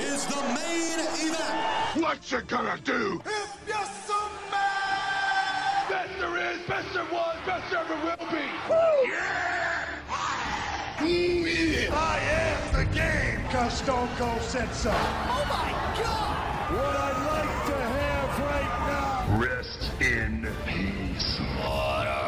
is the main event. What you gonna do? If you're some man, best there is, best there was, best there ever will be. Woo! Yeah! Who is? I am the game, cause Stone Cold said so. Oh my God! What I'd like to have right now. Rest in peace, Slaughter.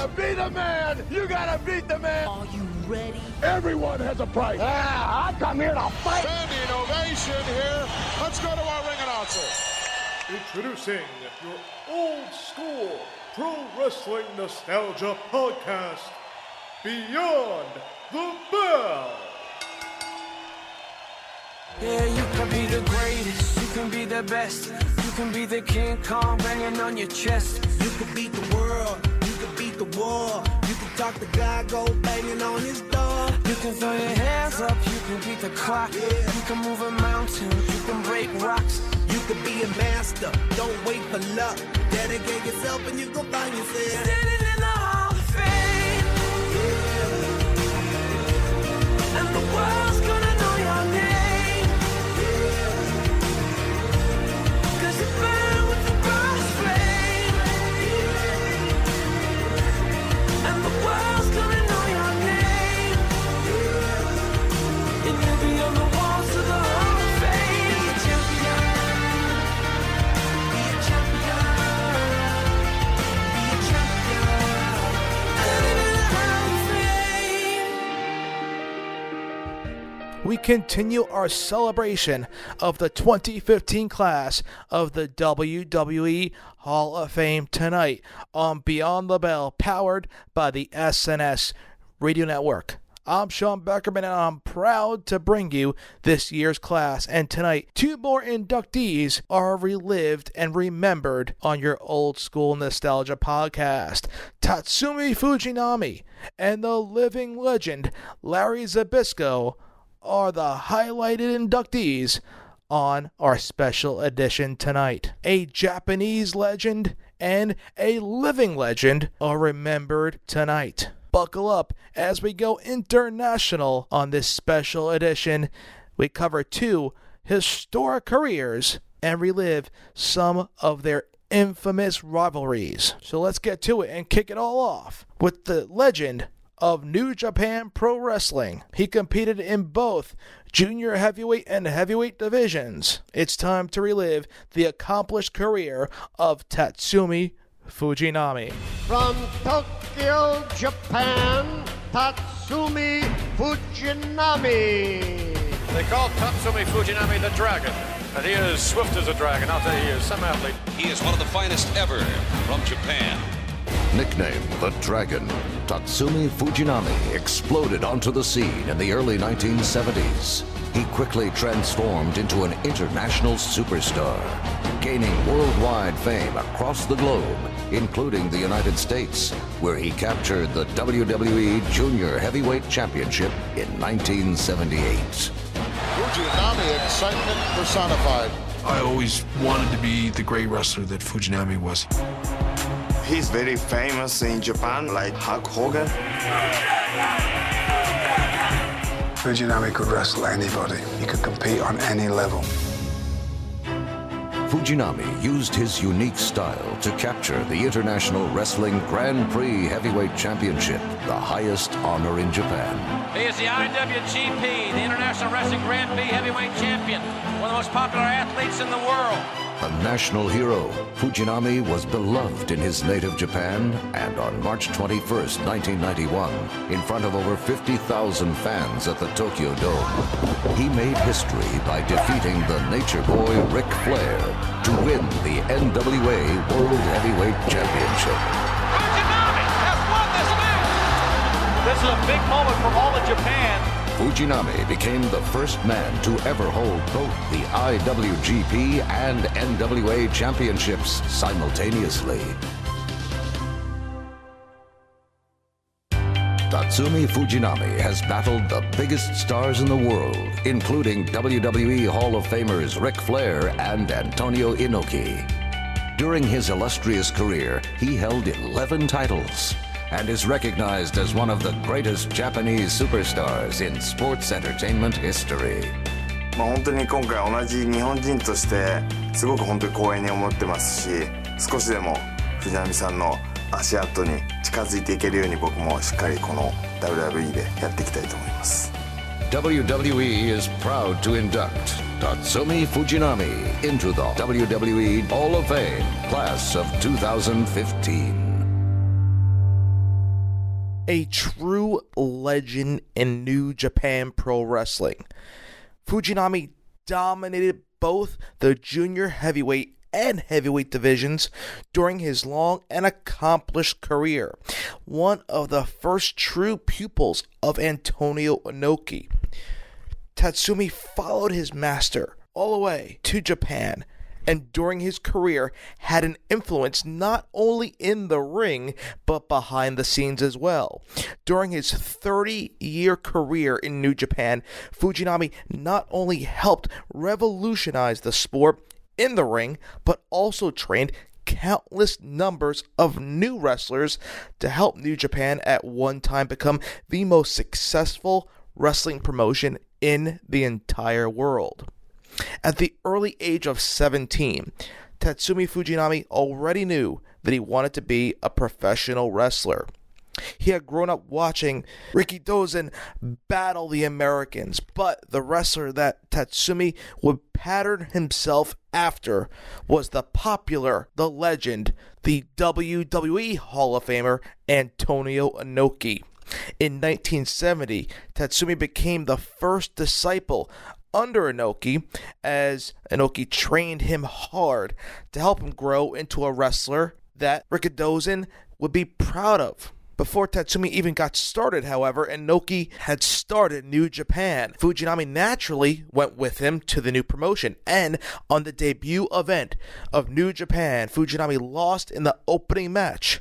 To be the man, you gotta beat the man. Are you ready? Everyone has a price. Ah, I come here to fight. Standing ovation here. Let's go to our ring announcer. Introducing your old school pro wrestling nostalgia podcast, Beyond the Bell. Yeah, you can be the greatest. You can be the best. You can be the King Kong banging on your chest. You can beat the world. You can beat the war. You can talk to God, go banging on his door. You can throw your hands up. You can beat the clock. Yeah. You can move a mountain. You can break rocks. You can be a master. Don't wait for luck. Dedicate yourself and you can find yourself. Standing in the Hall of Fame. Yeah. And the world's gonna know your name. Yeah. Cause you burn with the God's flame. Yeah. And the world's gonna know your name. Yeah. And you'll be on the walls of the Hall of Fame. Be a champion. Be a champion. Be a champion. And we continue our celebration of the 2015 class of the WWE Hall of Fame tonight on Beyond the Bell, powered by the SNS Radio Network. I'm Sean Beckerman, and I'm proud to bring you this year's class. And tonight, two more inductees are relived and remembered on your old school nostalgia podcast. Tatsumi Fujinami and the living legend Larry Zbyszko are the highlighted inductees on our special edition tonight. A Japanese legend and a living legend are remembered tonight. Buckle up as we go international on this special edition. We cover two historic careers and relive some of their infamous rivalries. So let's get to it and kick it all off with the legend of New Japan Pro Wrestling. He competed in both junior heavyweight and heavyweight divisions. It's time to relive the accomplished career of Tatsumi Fujinami. From Tokyo, Japan, Tatsumi Fujinami. They call Tatsumi Fujinami the Dragon, and he is swift as a dragon. I'll tell you, some athlete. He is one of the finest ever from Japan. Nicknamed the Dragon, Tatsumi Fujinami exploded onto the scene in the early 1970s. He quickly transformed into an international superstar, gaining worldwide fame across the globe, including the United States, where he captured the WWE Junior Heavyweight Championship in 1978. Fujinami, excitement personified. I always wanted to be the great wrestler that Fujinami was. He's very famous in Japan, like Hulk Hogan. Fujinami could wrestle anybody. He could compete on any level. Fujinami used his unique style to capture the International Wrestling Grand Prix Heavyweight Championship, the highest honor in Japan. He is the IWGP, the International Wrestling Grand Prix Heavyweight Champion, one of the most popular athletes in the world. A national hero, Fujinami was beloved in his native Japan, and on March 21st, 1991, in front of over 50,000 fans at the Tokyo Dome, he made history by defeating the nature boy Ric Flair to win the NWA World Heavyweight Championship. Fujinami has won this match! This is a big moment from all of Japan. Fujinami became the first man to ever hold both the IWGP and NWA championships simultaneously. Tatsumi Fujinami has battled the biggest stars in the world, including WWE Hall of Famers Ric Flair and Antonio Inoki. During his illustrious career, he held 11 titles and is recognized as one of the greatest Japanese superstars in sports entertainment history. まあ、本当に今回同じ日本人としてすごく本当に光栄に思ってますし、少しでも藤波さんの足跡に近づいていけるように僕もしっかりこの WWE でやっていきたいと思います。 WWE is proud to induct Tatsumi Fujinami into the WWE Hall of Fame Class of 2015. A true legend in New Japan Pro Wrestling, Fujinami dominated both the junior heavyweight and heavyweight divisions during his long and accomplished career, one of the first true pupils of Antonio Inoki. Tatsumi followed his master all the way to Japan, and during his career had an influence not only in the ring, but behind the scenes as well. During his 30-year career in New Japan, Fujinami not only helped revolutionize the sport in the ring, but also trained countless numbers of new wrestlers to help New Japan at one time become the most successful wrestling promotion in the entire world. At the early age of 17, Tatsumi Fujinami already knew that he wanted to be a professional wrestler. He had grown up watching Riki Dozen battle the Americans, but the wrestler that Tatsumi would pattern himself after was the popular, the legend, the WWE Hall of Famer Antonio Inoki. In 1970, Tatsumi became the first disciple under Inoki, as Inoki trained him hard to help him grow into a wrestler that Riki Dozen would be proud of. Before Tatsumi even got started, however, Inoki had started New Japan. Fujinami naturally went with him to the new promotion, and on the debut event of New Japan, Fujinami lost in the opening match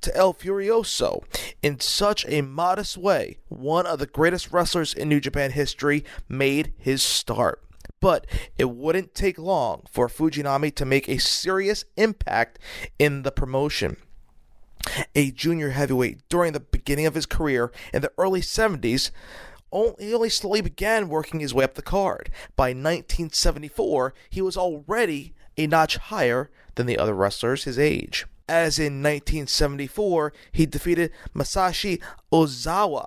to El Furioso in such a modest way. One of the greatest wrestlers in New Japan history made his start. But it wouldn't take long for Fujinami to make a serious impact in the promotion. A junior heavyweight during the beginning of his career in the early 70s, he only slowly began working his way up the card. By 1974, he was already a notch higher than the other wrestlers his age, as in 1974, he defeated Masashi Ozawa,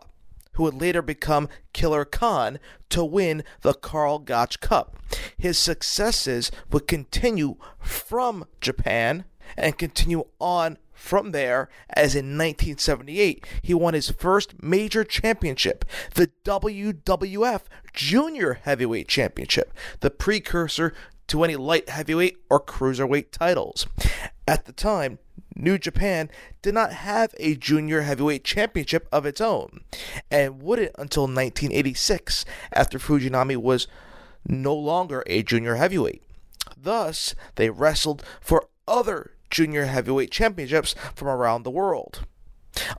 who would later become Killer Khan, to win the Karl Gotch Cup. His successes would continue from Japan and continue on from there, as in 1978, he won his first major championship, the WWF Junior Heavyweight Championship, the precursor to any light heavyweight or cruiserweight titles. At the time, New Japan did not have a junior heavyweight championship of its own, and wouldn't until 1986, after Fujinami was no longer a junior heavyweight. Thus, they wrestled for other junior heavyweight championships from around the world.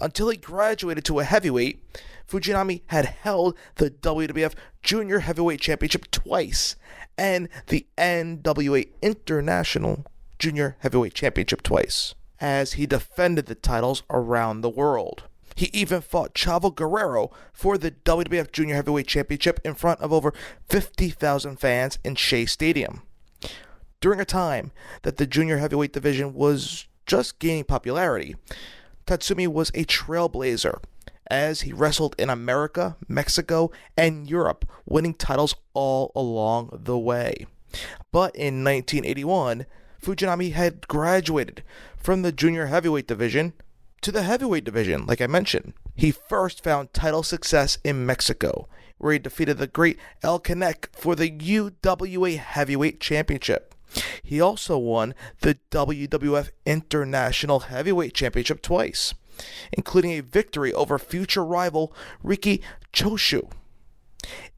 Until he graduated to a heavyweight, Fujinami had held the WWF Junior Heavyweight Championship twice, and the NWA International Junior Heavyweight Championship twice, as he defended the titles around the world. He even fought Chavo Guerrero for the WWF Junior Heavyweight Championship in front of over 50,000 fans in Shea Stadium. During a time that the junior heavyweight division was just gaining popularity, Tatsumi was a trailblazer, as he wrestled in America, Mexico, and Europe, winning titles all along the way. But in 1981, Fujinami had graduated from the junior heavyweight division to the heavyweight division, like I mentioned. He first found title success in Mexico, where he defeated the great El Kanek for the UWA Heavyweight Championship. He also won the WWF International Heavyweight Championship twice, including a victory over future rival Riki Choshu.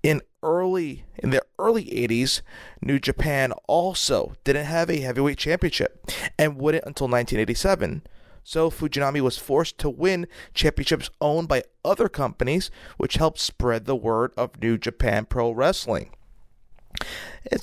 In the early 80s, New Japan also didn't have a heavyweight championship, and wouldn't until 1987, so Fujinami was forced to win championships owned by other companies, which helped spread the word of New Japan Pro Wrestling. I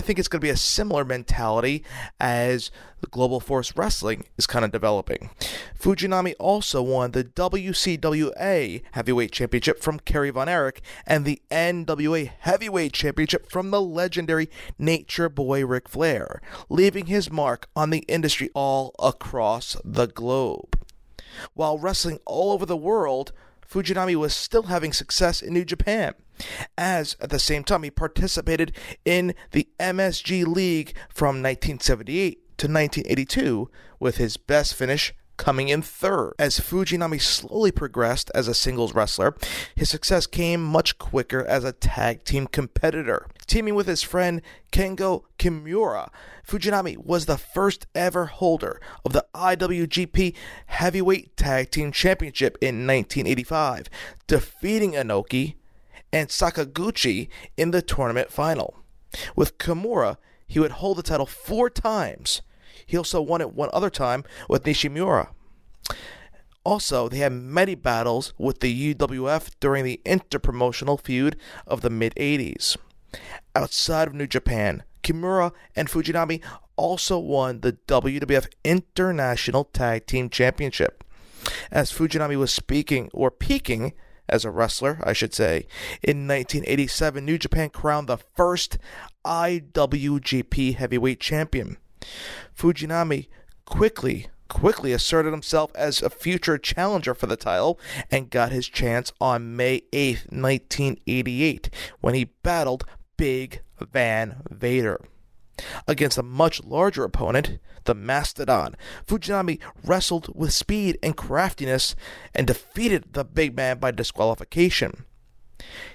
think it's going to be a similar mentality as the Global Force Wrestling is kind of developing. Fujinami also won the WCWA Heavyweight Championship from Kerry Von Erich and the NWA Heavyweight Championship from the legendary Nature Boy Ric Flair, leaving his mark on the industry all across the globe. While wrestling all over the world, Fujinami was still having success in New Japan, as at the same time he participated in the MSG League from 1978 to 1982, with his best finish coming in third. As Fujinami slowly progressed as a singles wrestler, his success came much quicker as a tag team competitor. Teaming with his friend Kengo Kimura, Fujinami was the first ever holder of the IWGP Heavyweight Tag Team Championship in 1985, defeating Inoki and Sakaguchi in the tournament final. With Kimura, he would hold the title 4 times. He also won it one other time with Nishimura. Also, they had many battles with the UWF during the interpromotional feud of the mid-80s. Outside of New Japan, Kimura and Fujinami also won the WWF International Tag Team Championship. As Fujinami was peaking as a wrestler, I should say, in 1987, New Japan crowned the first IWGP Heavyweight Champion. Fujinami quickly asserted himself as a future challenger for the title and got his chance on May 8th, 1988, when he battled Big Van Vader. Against a much larger opponent, the Mastodon, Fujinami wrestled with speed and craftiness and defeated the big man by disqualification.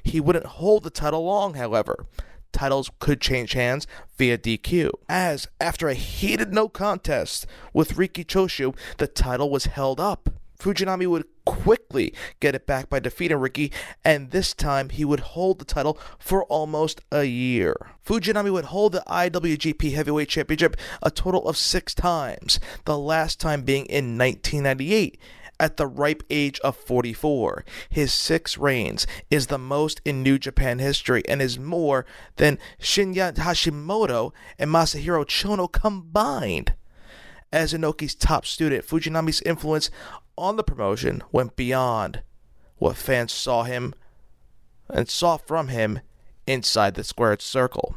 He wouldn't hold the title long, however. Titles could change hands via DQ, as after a heated no contest with Riki Choshu, the title was held up. Fujinami would quickly get it back by defeating Riki, and this time he would hold the title for almost a year. Fujinami would hold the IWGP Heavyweight Championship a total of 6 times, the last time being in 1998, at the ripe age of 44. His 6 reigns is the most in New Japan history and is more than Shinya Hashimoto and Masahiro Chono combined. As Inoki's top student, Fujinami's influence on the promotion went beyond what fans saw from him inside the squared circle.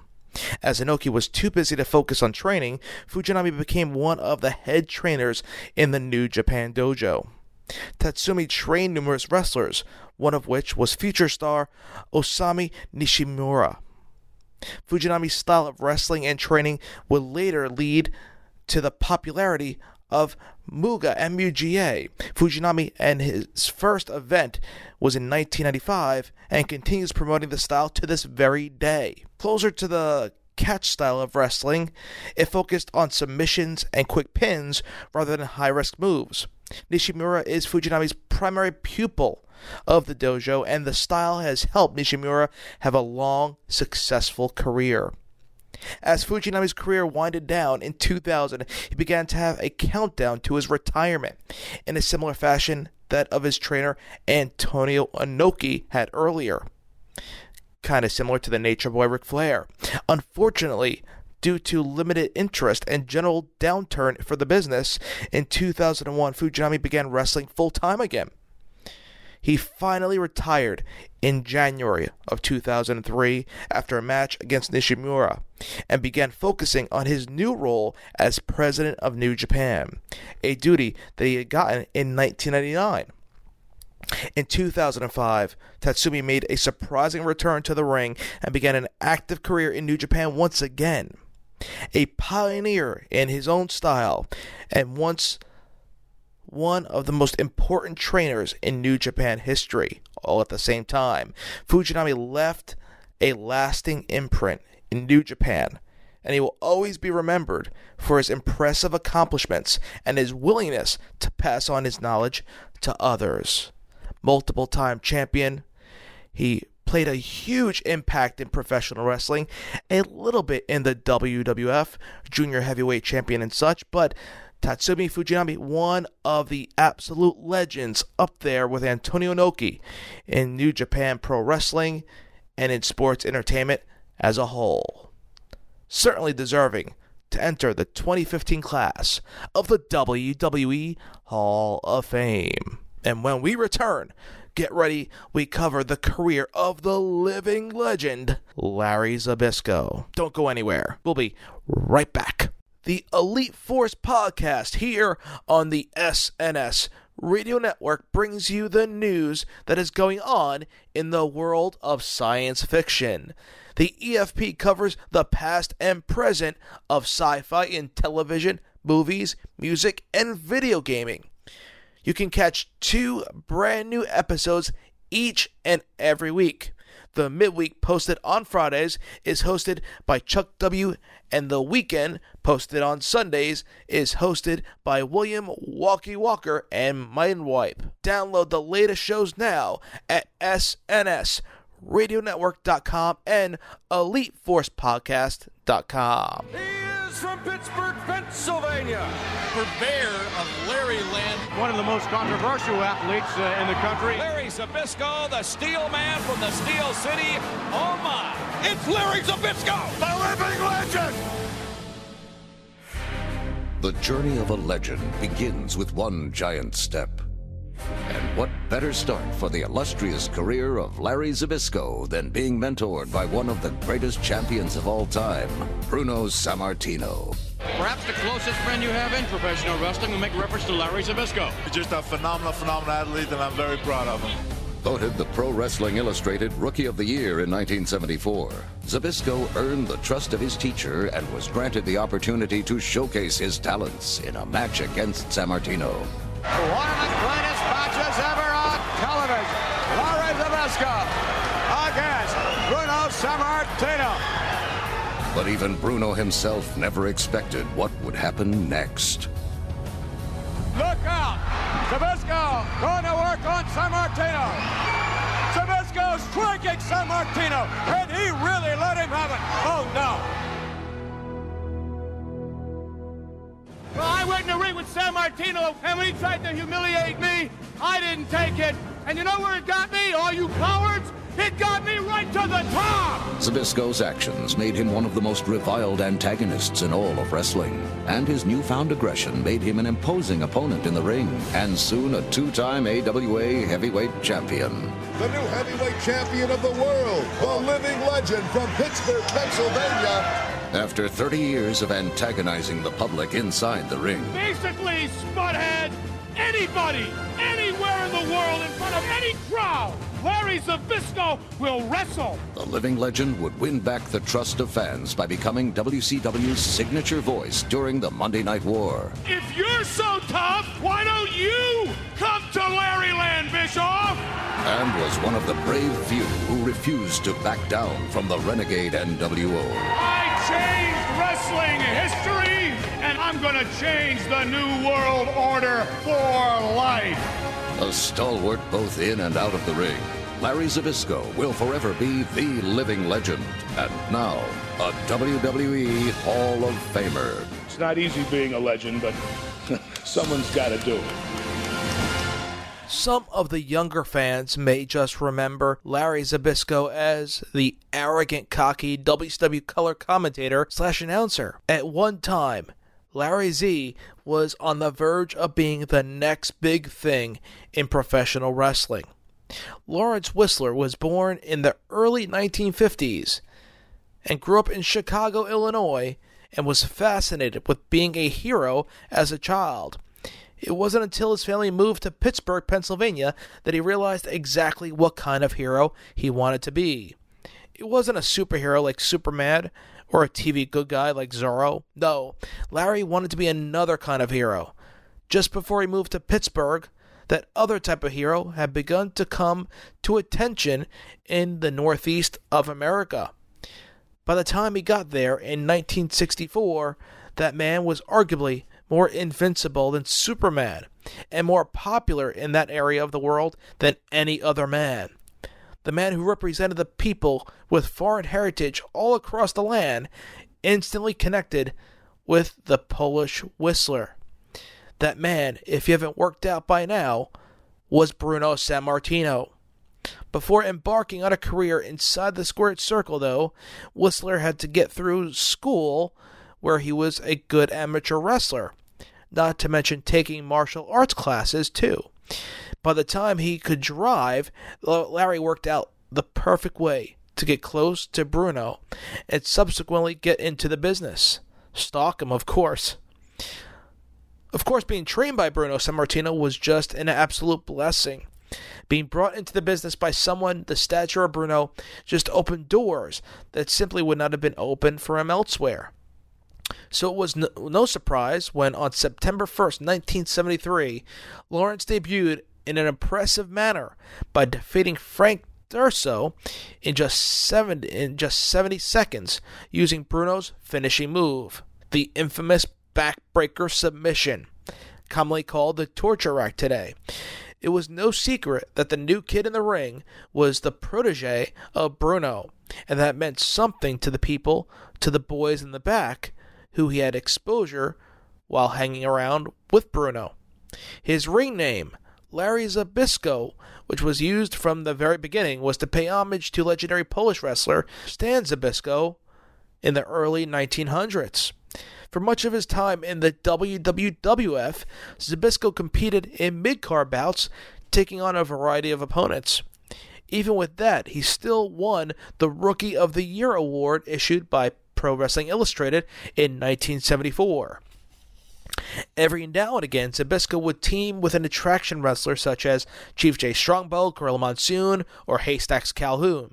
As Inoki was too busy to focus on training, Fujinami became one of the head trainers in the New Japan Dojo. Tatsumi trained numerous wrestlers, one of which was future star Osami Nishimura. Fujinami's style of wrestling and training would later lead to the popularity of Muga MUGA. Fujinami and his first event was in 1995 and continues promoting the style to this very day. Closer to the catch style of wrestling, it focused on submissions and quick pins rather than high-risk moves. Nishimura is Fujinami's primary pupil of the dojo, and the style has helped Nishimura have a long, successful career. As Fujinami's career winded down in 2000, he began to have a countdown to his retirement, in a similar fashion that of his trainer Antonio Inoki had earlier. Kind of similar to the Nature Boy Ric Flair. Unfortunately, due to limited interest and general downturn for the business, in 2001, Fujinami began wrestling full-time again. He finally retired in January of 2003 after a match against Nishimura and began focusing on his new role as president of New Japan, a duty that he had gotten in 1999. In 2005, Tatsumi made a surprising return to the ring and began an active career in New Japan once again. A pioneer in his own style and once one of the most important trainers in New Japan history, all at the same time, Fujinami left a lasting imprint in New Japan, and he will always be remembered for his impressive accomplishments and his willingness to pass on his knowledge to others. Multiple-time champion, he played a huge impact in professional wrestling, a little bit in the WWF, junior heavyweight champion and such, but Tatsumi Fujinami, one of the absolute legends up there with Antonio Inoki in New Japan Pro Wrestling and in sports entertainment as a whole, certainly deserving to enter the 2015 class of the WWE Hall of Fame. And when we return, get ready, we cover the career of the living legend, Larry Zbyszko. Don't go anywhere. We'll be right back. The Elite Force Podcast here on the SNS Radio Network brings you the news that is going on in the world of science fiction. The EFP covers the past and present of sci-fi in television, movies, music, and video gaming. You can catch two brand new episodes each and every week. The midweek, posted on Fridays, is hosted by Chuck W., and the weekend, posted on Sundays, is hosted by William Walkie Walker and Mindwipe. Download the latest shows now at snsradionetwork.com and eliteforcepodcast.com. He is from Pittsburgh, Pennsylvania, purveyor of Larry Land, one of the most controversial athletes in the country. Larry Zbyszko, the Steel Man from the Steel City. Oh my! It's Larry Zbyszko, the living legend. The journey of a legend begins with one giant step. And what better start for the illustrious career of Larry Zbyszko than being mentored by one of the greatest champions of all time, Bruno Sammartino. Perhaps the closest friend you have in professional wrestling will make reference to Larry Zbyszko. He's just a phenomenal athlete, and I'm very proud of him. Voted the Pro Wrestling Illustrated Rookie of the Year in 1974, Zbyszko earned the trust of his teacher and was granted the opportunity to showcase his talents in a match against Sammartino. One of the greatest matches ever on television. Larry Zbyszko against Bruno Sammartino. But even Bruno himself never expected what would happen next. Look out! Zbyszko going to work on Sammartino. Zbyszko striking Sammartino, and he really let him have it. Oh no! Well, I went in the ring with Sammartino, and when he tried to humiliate me, I didn't take it. And you know where it got me? All you cowards! It got me right to the top! Zbyszko's actions made him one of the most reviled antagonists in all of wrestling. And his newfound aggression made him an imposing opponent in the ring, and soon a two-time AWA heavyweight champion. The new heavyweight champion of the world, the living legend from Pittsburgh, Pennsylvania. After 30 years of antagonizing the public inside the ring. Basically, Spudhead, anybody, anywhere in the world, in front of any crowd, Larry Zbyszko will wrestle. The living legend would win back the trust of fans by becoming WCW's signature voice during the Monday Night War. If you're so tough, why don't you come to Larryland, Bischoff? And was one of the brave few who refused to back down from the renegade NWO. I changed wrestling history, and I'm going to change the New World Order for life. A stalwart both in and out of the ring, Larry Zbyszko will forever be the living legend. And now, a WWE Hall of Famer. It's not easy being a legend, but someone's got to do it. Some of the younger fans may just remember Larry Zbyszko as the arrogant, cocky WCW color commentator / announcer. At one time, Larry Z was on the verge of being the next big thing in professional wrestling. Lawrence Whistler was born in the early 1950s and grew up in Chicago, Illinois, and was fascinated with being a hero as a child. It wasn't until his family moved to Pittsburgh, Pennsylvania, that he realized exactly what kind of hero he wanted to be. It wasn't a superhero like Superman, or a TV good guy like Zorro. No, Larry wanted to be another kind of hero. Just before he moved to Pittsburgh, that other type of hero had begun to come to attention in the Northeast of America. By the time he got there in 1964, that man was arguably more invincible than Superman and more popular in that area of the world than any other man. The man who represented the people with foreign heritage all across the land, instantly connected with the Polish Whistler. That man, if you haven't worked out by now, was Bruno Sammartino. Before embarking on a career inside the squared circle, though, Whistler had to get through school, where he was a good amateur wrestler, not to mention taking martial arts classes, too. By the time he could drive, Larry worked out the perfect way to get close to Bruno and subsequently get into the business. Stalk him, of course. Of course, being trained by Bruno Sammartino was just an absolute blessing. Being brought into the business by someone the stature of Bruno just opened doors that simply would not have been open for him elsewhere. So it was no surprise when, on September 1st, 1973, Lawrence debuted in an impressive manner by defeating Frank D'Urso in just 70 seconds using Bruno's finishing move, the infamous backbreaker submission, commonly called the torture rack today. It was no secret that the new kid in the ring was the protege of Bruno, and that meant something to the people, to the boys in the back, who he had exposure while hanging around with Bruno. His ring name, Larry Zbyszko, which was used from the very beginning, was to pay homage to legendary Polish wrestler Stan Zbyszko in the early 1900s. For much of his time in the WWF, Zbyszko competed in mid-card bouts, taking on a variety of opponents. Even with that, he still won the Rookie of the Year award issued by Pro Wrestling Illustrated in 1974. Every now and again, Zbyszko would team with an attraction wrestler such as Chief Jay Strongbow, Gorilla Monsoon, or Haystacks Calhoun.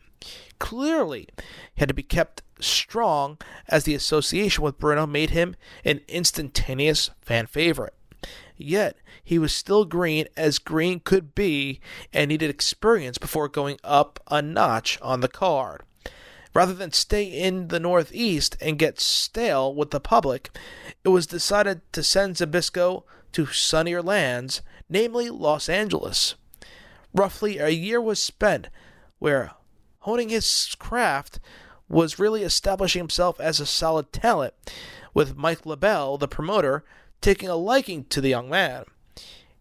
Clearly, he had to be kept strong, as the association with Bruno made him an instantaneous fan favorite. Yet, he was still green as green could be and needed experience before going up a notch on the card. Rather than stay in the Northeast and get stale with the public, it was decided to send Zbyszko to sunnier lands, namely Los Angeles. Roughly a year was spent where honing his craft was really establishing himself as a solid talent, with Mike LaBelle, the promoter, taking a liking to the young man.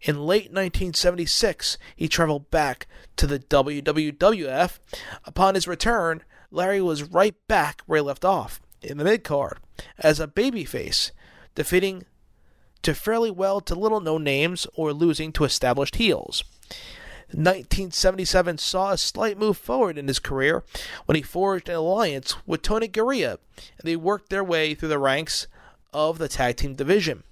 In late 1976, he traveled back to the WWF. Upon his return, Larry was right back where he left off, in the mid-card, as a babyface, defeating to fairly well to little no names or losing to established heels. 1977 saw a slight move forward in his career when he forged an alliance with Tony Garea, and they worked their way through the ranks of the tag team division.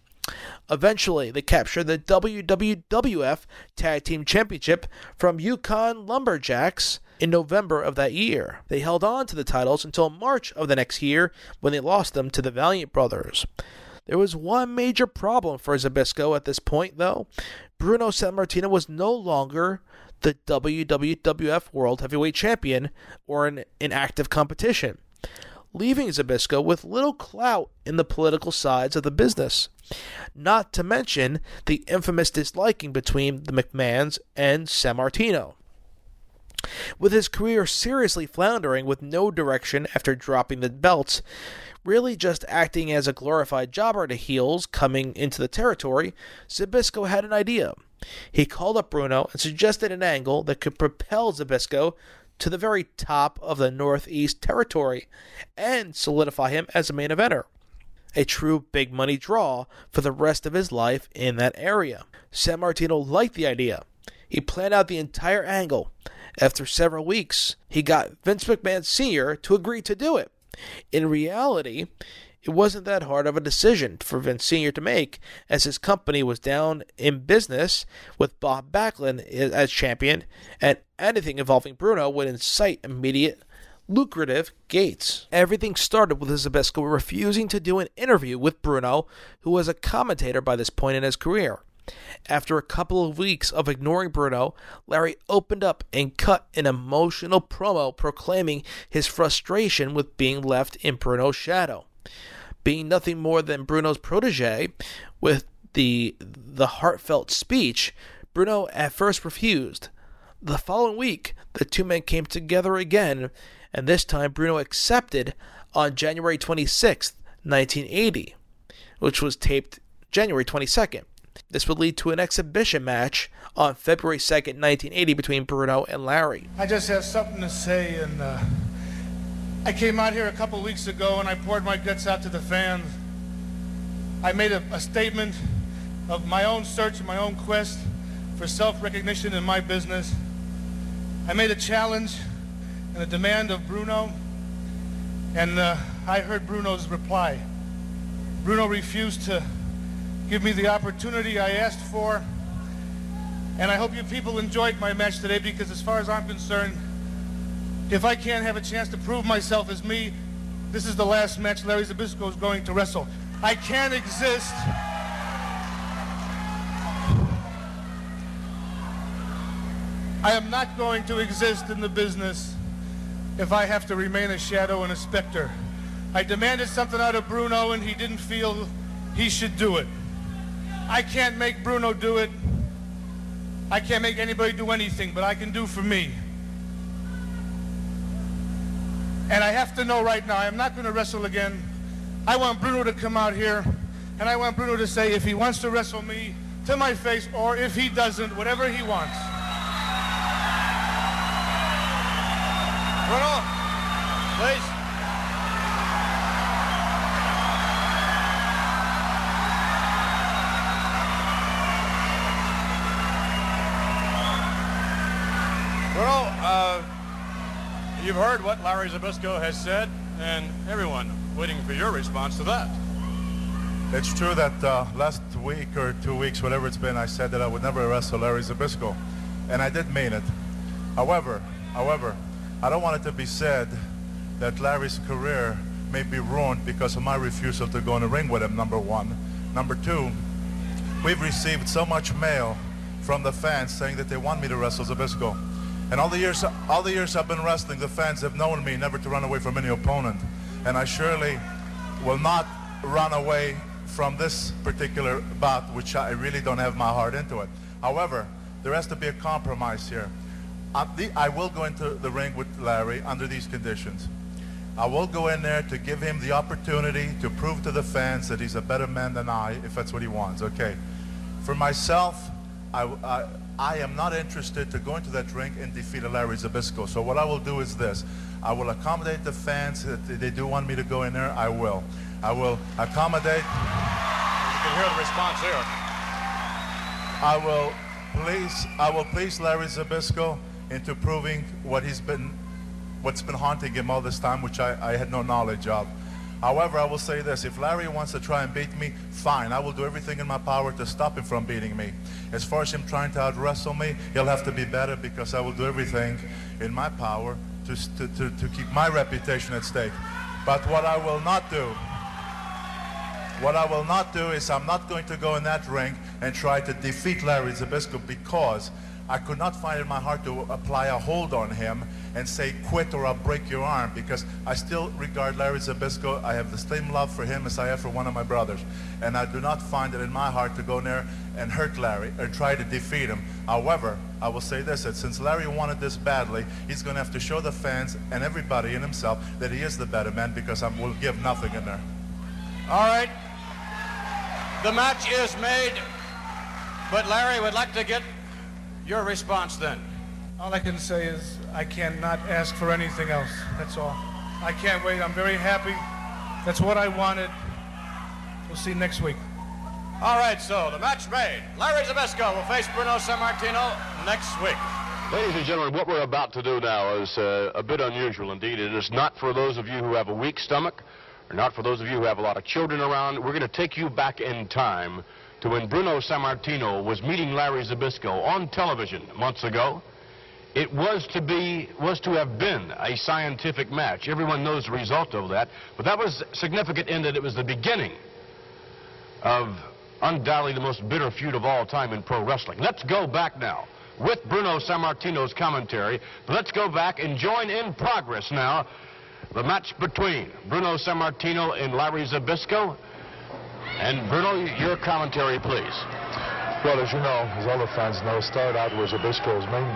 Eventually, they captured the WWF Tag Team Championship from Yukon Lumberjacks in November of that year. They held on to the titles until March of the next year when they lost them to the Valiant Brothers. There was one major problem for Zbyszko at this point, though. Bruno Sammartino was no longer the WWF World Heavyweight Champion or in active competition, leaving Zbyszko with little clout in the political sides of the business, not to mention the infamous disliking between the McMahons and Sammartino. With his career seriously floundering with no direction after dropping the belts, really just acting as a glorified jobber to heels coming into the territory, Zbyszko had an idea. He called up Bruno and suggested an angle that could propel Zbyszko to the very top of the Northeast territory and solidify him as a main eventer, a true big money draw for the rest of his life in that area. Sammartino liked the idea. He planned out the entire angle. After several weeks, he got Vince McMahon Sr. to agree to do it. In reality, it wasn't that hard of a decision for Vince Sr. to make, as his company was down in business with Bob Backlund as champion, and anything involving Bruno would incite immediate, lucrative gates. Everything started with Zbyszko refusing to do an interview with Bruno, who was a commentator by this point in his career. After a couple of weeks of ignoring Bruno, Larry opened up and cut an emotional promo proclaiming his frustration with being left in Bruno's shadow. Being nothing more than Bruno's protege, with the heartfelt speech, Bruno at first refused. The following week, the two men came together again, and this time Bruno accepted on January 26, 1980, which was taped January 22nd. This would lead to an exhibition match on February 2nd, 1980 between Bruno and Larry. I just have something to say, and I came out here a couple weeks ago and I poured my guts out to the fans. I made a statement of my own search, my own quest for self-recognition in my business. I made a challenge and a demand of Bruno, and I heard Bruno's reply. Bruno refused to give me the opportunity I asked for, and I hope you people enjoyed my match today, because as far as I'm concerned, if I can't have a chance to prove myself as me, this is the last match Larry Zbyszko is going to wrestle. I can't exist. I am not going to exist in the business if I have to remain a shadow and a specter. I demanded something out of Bruno and he didn't feel he should do it. I can't make Bruno do it. I can't make anybody do anything, but I can do for me. And I have to know right now, I'm not going to wrestle again. I want Bruno to come out here, and I want Bruno to say if he wants to wrestle me to my face, or if he doesn't, whatever he wants. Bruno, please. Bruno, you've heard what Larry Zbyszko has said, and everyone waiting for your response to that. It's true that last week or 2 weeks, whatever it's been, I said that I would never wrestle Larry Zbyszko, and I did mean it. However, I don't want it to be said that Larry's career may be ruined because of my refusal to go in the ring with him, number one. Number two, we've received so much mail from the fans saying that they want me to wrestle Zbyszko. And all the years I've been wrestling, the fans have known me never to run away from any opponent. And I surely will not run away from this particular bout, which I really don't have my heart into it. However, there has to be a compromise here. I will go into the ring with Larry under these conditions. I will go in there to give him the opportunity to prove to the fans that he's a better man than I, if that's what he wants, okay? For myself, I am not interested to go into that ring and defeat Larry Zbyszko. So what I will do is this. I will accommodate the fans. If they do want me to go in there, I will. I will accommodate. You can hear the response here. I will please Larry Zbyszko into proving what's been haunting him all this time, which I had no knowledge of. However, I will say this, if Larry wants to try and beat me, fine. I will do everything in my power to stop him from beating me. As far as him trying to out-wrestle me, he'll have to be better, because I will do everything in my power to keep my reputation at stake. But what I will not do is I'm not going to go in that ring and try to defeat Larry Zbyszko, because I could not find it in my heart to apply a hold on him and say, quit or I'll break your arm, because I still regard Larry Zbyszko. I have the same love for him as I have for one of my brothers. And I do not find it in my heart to go in there and hurt Larry or try to defeat him. However, I will say this, that since Larry wanted this badly, he's going to have to show the fans and everybody and himself that he is the better man, because I will give nothing in there. All right. The match is made, but Larry would like to get your response then. All I can say is I cannot ask for anything else. That's all. I can't wait. I'm very happy. That's what I wanted. We'll see you next week. All right, so the match made. Larry Zbyszko will face Bruno Sammartino next week. Ladies and gentlemen, what we're about to do now is a bit unusual indeed. It is not for those of you who have a weak stomach, or not for those of you who have a lot of children around. We're going to take you back in time to when Bruno Sammartino was meeting Larry Zbyszko on television months ago. It was to have been a scientific match. Everyone knows the result of that, but that was significant in that it was the beginning of undoubtedly the most bitter feud of all time in pro wrestling. Let's go back now with Bruno Sammartino's commentary. Let's go back and join in progress now the match between Bruno Sammartino and Larry Zbyszko. And Bruno, your commentary, please. Well, as you know, as all the fans know, it started out with Zbyszko's main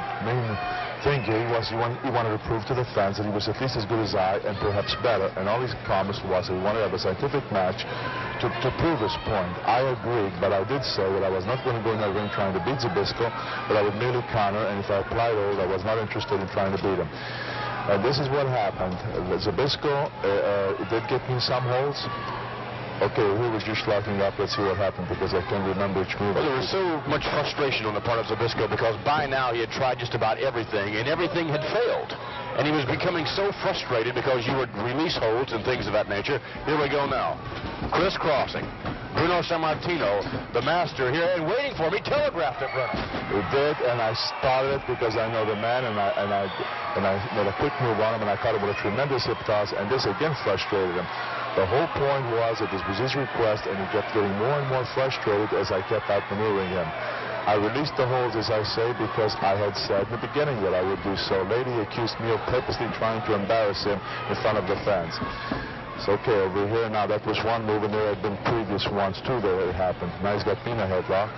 thinking was he wanted to prove to the fans that he was at least as good as I and perhaps better, and all his promise was that he wanted to have a scientific match to prove his point. I agreed, but I did say that I was not going to go in that ring trying to beat Zbyszko, but I would merely counter, and if I applied those, I was not interested in trying to beat him. This is what happened. Zbyszko did get me some holds. Okay, who was just locking up? Let's see what happened, because I can't remember which move. Well, there was so much frustration on the part of Zbyszko, because by now he had tried just about everything, and everything had failed. And he was becoming so frustrated because you would release holds and things of that nature. Here we go now. Crisscrossing. Bruno Sammartino, the master here, and waiting for me, telegraphed it, Bruno. It did, and I started it because I know the man, and I made a quick move on him, and I caught him with a tremendous hip toss, and this again frustrated him. The whole point was that this was his request, and he kept getting more and more frustrated as I kept outmaneuvering him. I released the holds, as I say, because I had said in the beginning that I would do so. Lady accused me of purposely trying to embarrass him in front of the fans. Okay, over here now, that was one move, and there had been previous ones too that had happened. Now he's got me in a headlock.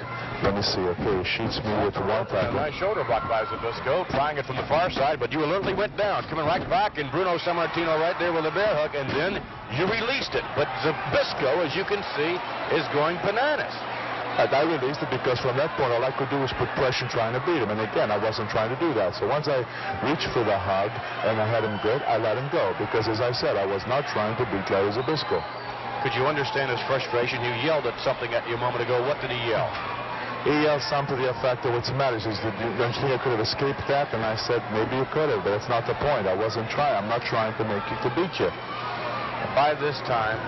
Let me see, okay, he shoots me with the one tackle. Nice shoulder block by Zbyszko, trying it from the far side, but you alertly went down, coming right back, and Bruno Sammartino right there with a bear hook, and then you released it. But Zbyszko, as you can see, is going bananas. And I released it because from that point, all I could do was put pressure trying to beat him. And again, I wasn't trying to do that. So once I reached for the hug and I had him good, I let him go. Because as I said, I was not trying to beat Larry Zbyszko. Could you understand his frustration? You yelled at something at you a moment ago. What did he yell? He yelled something to the effect of what's the matter. He said, don't you think I could have escaped that? And I said, maybe you could have, but that's not the point. I wasn't trying. I'm not trying to make you to beat you. And by this time,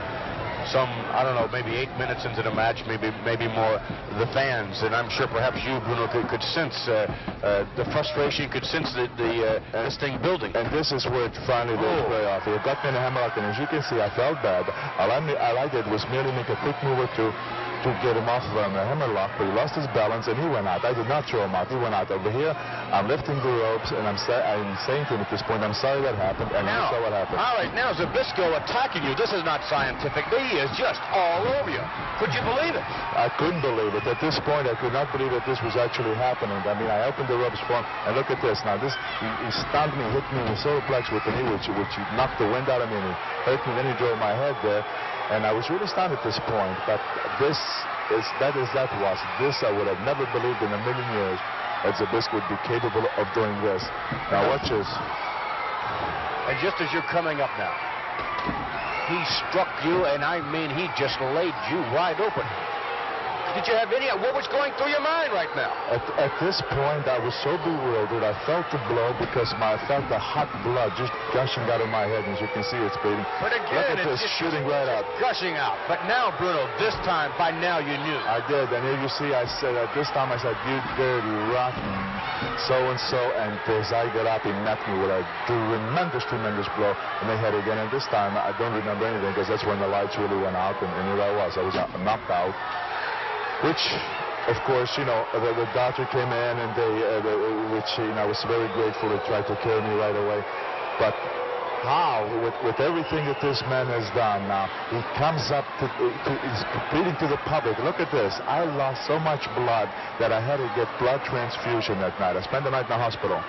some, I don't know, maybe 8 minutes into the match, maybe more, the fans, and I'm sure perhaps you, Bruno, could sense the frustration, could sense this thing building. And this is where it finally did play off. It got me in a hammerlock, and as you can see, I felt bad. All I did was merely make a quick move or two to get him off of a hammerlock, but he lost his balance, and he went out. I did not throw him out. He went out. Over here, I'm lifting the ropes, and I'm saying to him at this point, I'm sorry that happened, and now, you saw what happened. All right, now Zbyszko attacking you. This is not scientific. He is just all over you. Could you believe it? I couldn't believe it. At this point, I could not believe that this was actually happening. I mean, I opened the ropes for him, and look at this. Now, he stunned me, hit me in the solarplexus with the knee, which knocked the wind out of me, and he hurt me, then he drove my head there. And I was really stunned at this point, but this I would have never believed in a million years that Zbyszko would be capable of doing this. Now watch this. And just as you're coming up now, he struck you, and I mean he just laid you wide open. Did you have any idea what was going through your mind right now? At this point, I was so bewildered. I felt the blow because I felt the hot blood just gushing out of my head. As you can see, it's bleeding. But again, it's just shooting right out. Gushing out. But now, Bruno, this time, by now you knew. I did. And here you see, I said, at this time, I said, you dirty, rotten so-and-so. And as I got up, he met me with a tremendous, tremendous blow in the head again. And this time, I don't remember anything because that's when the lights really went out. And here I was knocked out. Which, of course, you know, the doctor came in, and I was very grateful. They tried to cure me right away. But how, with everything that this man has done now, he comes up he's pleading to the public. Look at this. I lost so much blood that I had to get blood transfusion that night. I spent the night in the hospital.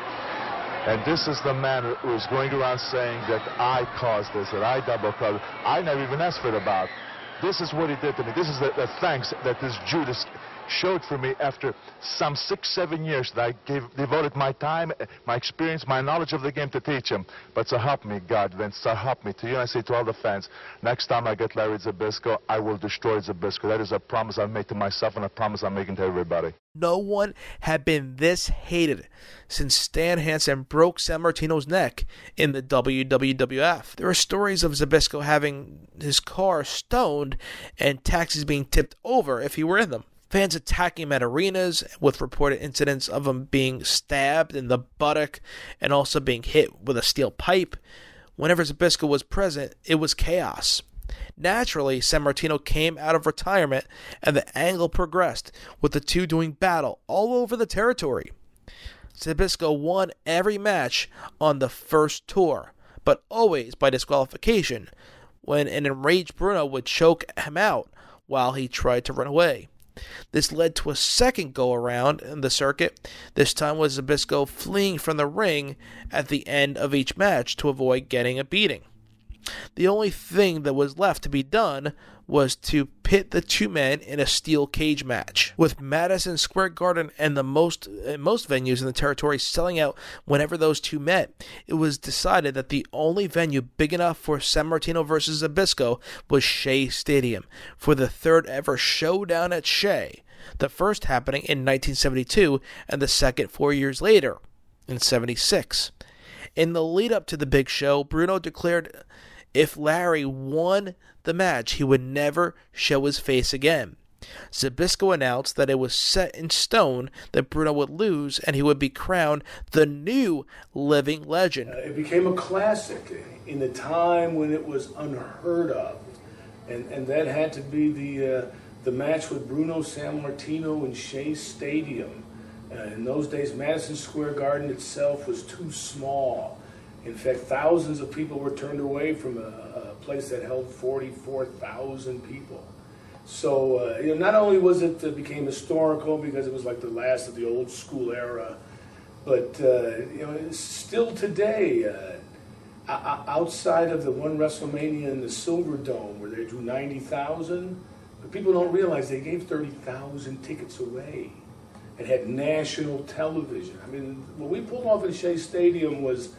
And this is the man who is going around saying that I caused this, that I double caused it. I never even asked for it about. This is what he did to me. This is the thanks that this Judas showed for me after some 6, 7 years that I devoted my time, my experience, my knowledge of the game to teach him. But so help me God, Vince, so help me. To you, and I say to all the fans, next time I get Larry Zbyszko, I will destroy Zbyszko. That is a promise I make to myself and a promise I'm making to everybody. No one had been this hated since Stan Hansen broke Sammartino's neck in the WWF. There are stories of Zbyszko having his car stoned and taxis being tipped over if he were in them. Fans attacking him at arenas with reported incidents of him being stabbed in the buttock and also being hit with a steel pipe. Whenever Zbyszko was present, it was chaos. Naturally, Sammartino came out of retirement and the angle progressed, with the two doing battle all over the territory. Zbyszko won every match on the first tour, but always by disqualification, when an enraged Bruno would choke him out while he tried to run away. This led to a second go-around in the circuit, this time with Zbyszko fleeing from the ring at the end of each match to avoid getting a beating. The only thing that was left to be done was to pit the two men in a steel cage match. With Madison Square Garden and most venues in the territory selling out whenever those two met, it was decided that the only venue big enough for Sammartino versus Zbyszko was Shea Stadium for the third ever showdown at Shea, the first happening in 1972 and the second 4 years later, in 1976. In the lead-up to the big show, Bruno declared if Larry won the match, he would never show his face again. Zbyszko announced that it was set in stone that Bruno would lose and he would be crowned the new living legend. It became a classic in a time when it was unheard of. And that had to be the match with Bruno Sammartino in Shea Stadium. In those days, Madison Square Garden itself was too small. In fact, thousands of people were turned away from a place that held 44,000 people. So, not only was it became historical because it was like the last of the old school era, but still today, outside of the one WrestleMania in the Silver Dome where they drew 90,000, but people don't realize they gave 30,000 tickets away. It had national television. I mean, what we pulled off in Shea Stadium was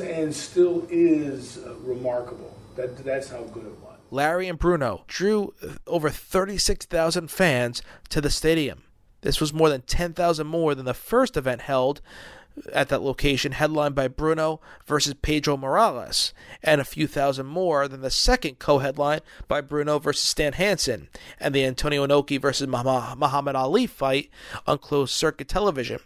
and still is remarkable. That's how good it was. Larry and Bruno drew over 36,000 fans to the stadium. This was more than 10,000 more than the first event held at that location, headlined by Bruno versus Pedro Morales, and a few thousand more than the second co-headline by Bruno versus Stan Hansen, and the Antonio Inoki versus Muhammad Ali fight on closed-circuit television.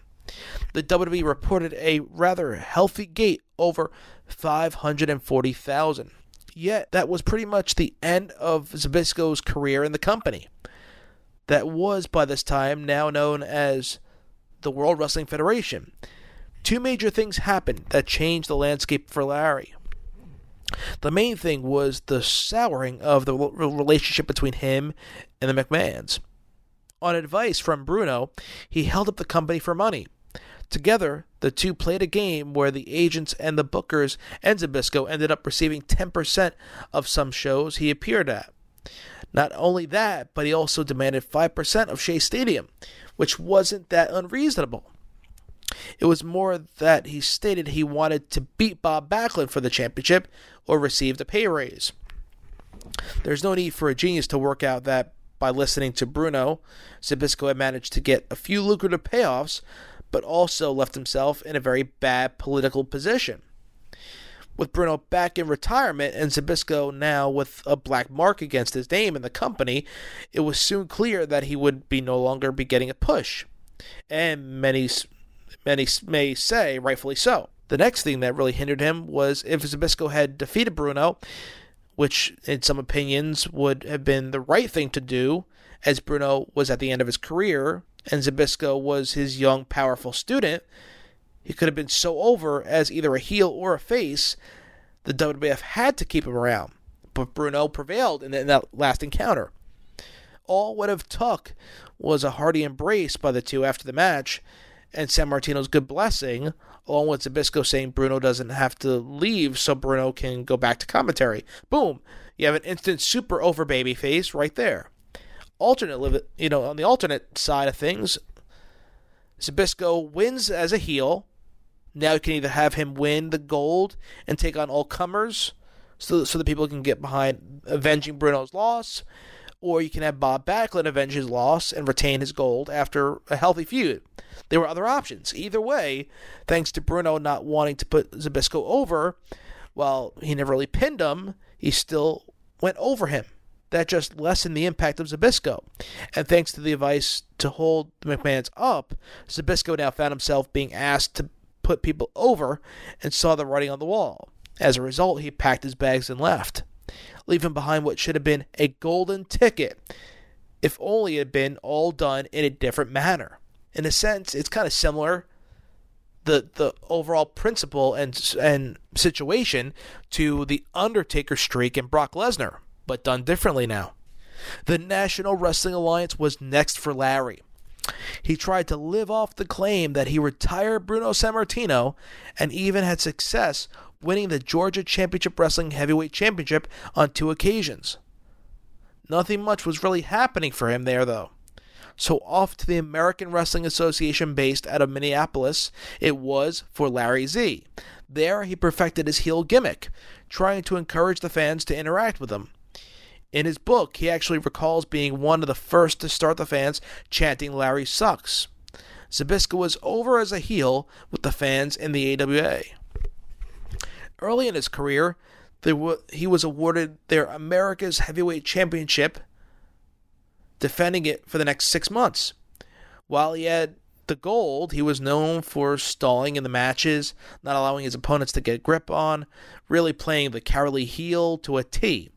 The WWE reported a rather healthy gate over 540,000. Yet, that was pretty much the end of Zbyszko's career in the company. That was, by this time, now known as the World Wrestling Federation. Two major things happened that changed the landscape for Larry. The main thing was the souring of the relationship between him and the McMahons. On advice from Bruno, he held up the company for money. Together, the two played a game where the agents and the bookers and Zbyszko ended up receiving 10% of some shows he appeared at. Not only that, but he also demanded 5% of Shea Stadium, which wasn't that unreasonable. It was more that he stated he wanted to beat Bob Backlund for the championship or receive a pay raise. There's no need for a genius to work out that by listening to Bruno, Zbyszko had managed to get a few lucrative payoffs, but also left himself in a very bad political position. With Bruno back in retirement and Zbyszko now with a black mark against his name in the company, it was soon clear that he would be no longer be getting a push. And many may say, rightfully so. The next thing that really hindered him was if Zbyszko had defeated Bruno, which in some opinions would have been the right thing to do, as Bruno was at the end of his career, and Zbyszko was his young, powerful student, he could have been so over as either a heel or a face. The WWF had to keep him around, but Bruno prevailed in that last encounter. All what of took was a hearty embrace by the two after the match, and Sammartino's good blessing, along with Zbyszko saying Bruno doesn't have to leave so Bruno can go back to commentary. Boom! You have an instant super over babyface right there. On the alternate side of things, Zbyszko wins as a heel. Now you can either have him win the gold and take on all comers so that people can get behind avenging Bruno's loss, or you can have Bob Backlund avenge his loss and retain his gold after a healthy feud. There were other options. Either way, thanks to Bruno not wanting to put Zbyszko over, while he never really pinned him, he still went over him. That just lessened the impact of Zbyszko. And thanks to the advice to hold the McMahons up, Zbyszko now found himself being asked to put people over and saw the writing on the wall. As a result, he packed his bags and left, leaving behind what should have been a golden ticket, if only it had been all done in a different manner. In a sense, it's kind of similar, the overall principle and situation, to the Undertaker streak in Brock Lesnar, but done differently now. The National Wrestling Alliance was next for Larry. He tried to live off the claim that he retired Bruno Sammartino and even had success winning the Georgia Championship Wrestling Heavyweight Championship on 2 occasions. Nothing much was really happening for him there, though. So off to the American Wrestling Association based out of Minneapolis it was for Larry Z. There he perfected his heel gimmick, trying to encourage the fans to interact with him. In his book, he actually recalls being one of the first to start the fans chanting "Larry sucks." Zbyszko was over as a heel with the fans in the AWA. Early in his career, he was awarded their America's Heavyweight Championship, defending it for the next 6 months. While he had the gold, he was known for stalling in the matches, not allowing his opponents to get grip on, really playing the cowardly heel to a T.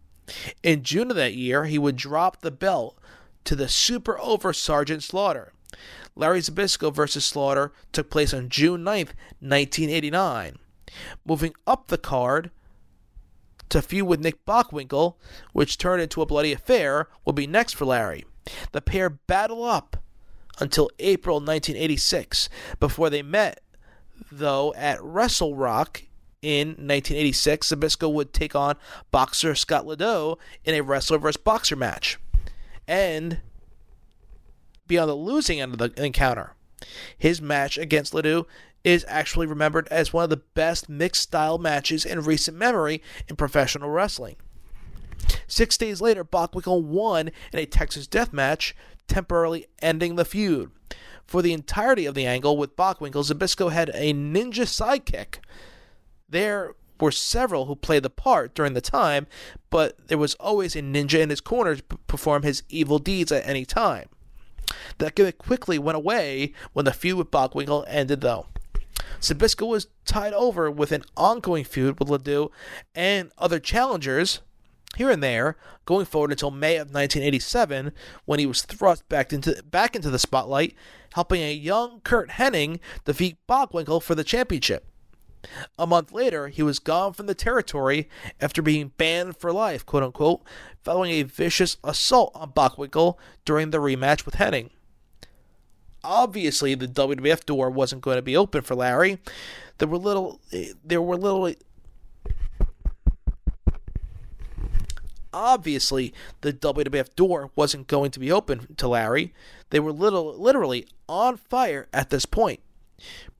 In June of that year, he would drop the belt to the super over Sgt. Slaughter. Larry Zbyszko versus Slaughter took place on June 9th, 1989. Moving up the card to feud with Nick Bockwinkel, which turned into a bloody affair, would be next for Larry. The pair battle up until April 1986, before they met, though, at Wrestle Rock in 1986. Zbyszko would take on boxer Scott Liddell in a wrestler versus boxer match and be on the losing end of the encounter. His match against Liddell is actually remembered as one of the best mixed-style matches in recent memory in professional wrestling. 6 days later, Bockwinkel won in a Texas death match, temporarily ending the feud. For the entirety of the angle with Bockwinkel, Zbyszko had a ninja sidekick. There were several who played the part during the time, but there was always a ninja in his corner to perform his evil deeds at any time. That gimmick quickly went away when the feud with Bockwinkel ended, though. Zbyszko was tied over with an ongoing feud with Liddell and other challengers here and there going forward until May of 1987, when he was thrust back into the spotlight, helping a young Kurt Hennig defeat Bockwinkel for the championship. A month later, he was gone from the territory after being banned for life, quote-unquote, following a vicious assault on Bockwinkel during the rematch with Hennig. Obviously, the WWF door wasn't going to be open for Larry. Obviously, the WWF door wasn't going to be open to Larry. They were literally on fire at this point.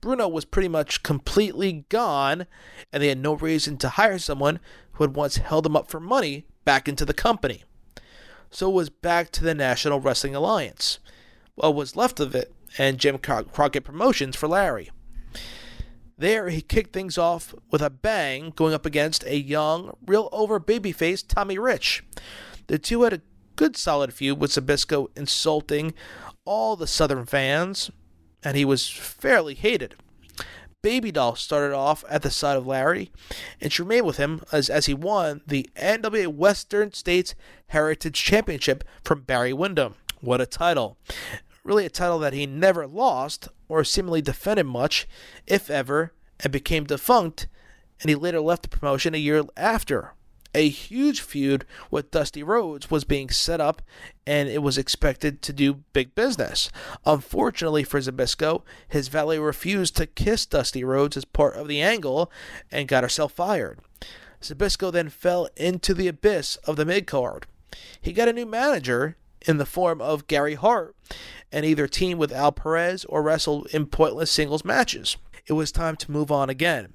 Bruno was pretty much completely gone, and they had no reason to hire someone who had once held them up for money back into the company. So it was back to the National Wrestling Alliance, what was left of it, and Jim Crockett Promotions for Larry. There, he kicked things off with a bang, going up against a young, real over babyface Tommy Rich. The two had a good solid feud, with Zbyszko insulting all the Southern fans, and he was fairly hated. Baby Doll started off at the side of Larry, and she remained with him as he won the NWA Western States Heritage Championship from Barry Windham. What a title. Really a title that he never lost or seemingly defended much, if ever, and became defunct, and he later left the promotion a year after. A huge feud with Dusty Rhodes was being set up, and it was expected to do big business. Unfortunately for Zbyszko, his valet refused to kiss Dusty Rhodes as part of the angle and got herself fired. Zbyszko then fell into the abyss of the midcard. He got a new manager in the form of Gary Hart, and either teamed with Al Perez or wrestled in pointless singles matches. It was time to move on again,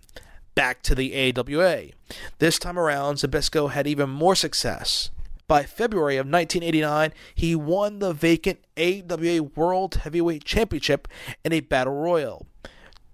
back to the AWA. This time around, Zbyszko had even more success. By February of 1989, he won the vacant AWA World Heavyweight Championship in a battle royal,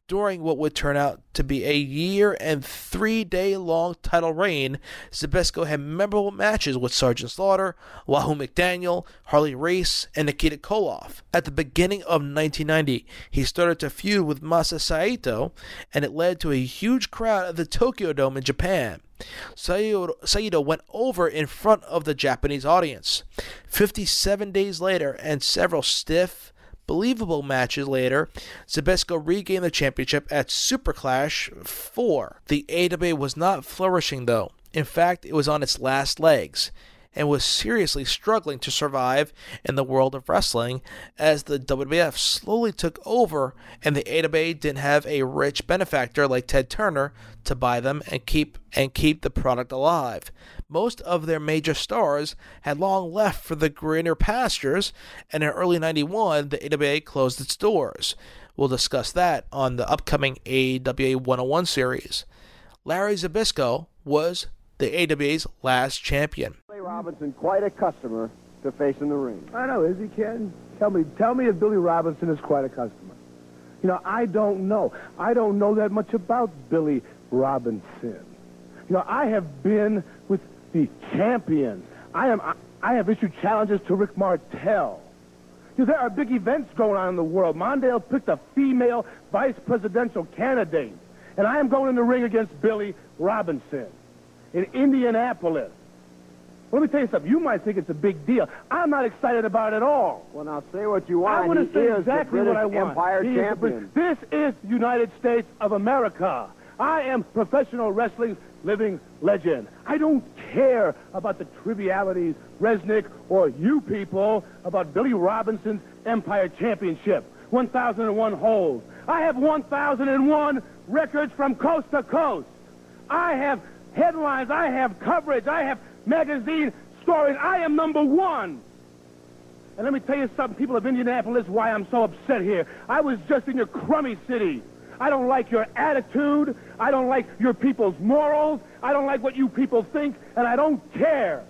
during what would turn out to be a 1-year and 3-day-long title reign. Zbyszko had memorable matches with Sgt. Slaughter, Wahoo McDaniel, Harley Race, and Nikita Koloff. At the beginning of 1990, he started to feud with Masa Saito, and it led to a huge crowd at the Tokyo Dome in Japan. Saito went over in front of the Japanese audience. 57 days later, and several stiff, believable matches later, Zbyszko regained the championship at Super Clash 4. The AWA was not flourishing, though. In fact, it was on its last legs. and was seriously struggling to survive in the world of wrestling as the WWF slowly took over and the AWA didn't have a rich benefactor like Ted Turner to buy them and keep the product alive. Most of their major stars had long left for the greener pastures, and in early 91, the AWA closed its doors. We'll discuss that on the upcoming AWA 101 series. Larry Zbyszko was the AWA's last champion. Billy Robinson, quite a customer to face in the ring. I know, is he, Ken? Tell me if Billy Robinson is quite a customer. You know, I don't know. I don't know that much about Billy Robinson. You know, I have been with the champion. I have issued challenges to Rick Martel. You know, there are big events going on in the world. Mondale picked a female vice presidential candidate, and I am going in the ring against Billy Robinson in Indianapolis. Let me tell you something. You might think it's a big deal. I'm not excited about it at all. Well, now, say what you want. I want to say exactly what I want. Empire champion. This is the United States of America. I am professional wrestling's living legend. I don't care about the trivialities, Resnick, or you people, about Billy Robinson's Empire Championship. 1,001 holds. I have 1,001 records from coast to coast. I have headlines. I have coverage. I have magazine stories. I am number one. And let me tell you something, people of Indianapolis, why I'm so upset here. I was just in your crummy city. I don't like your attitude. I don't like your people's morals. I don't like what you people think, and I don't care.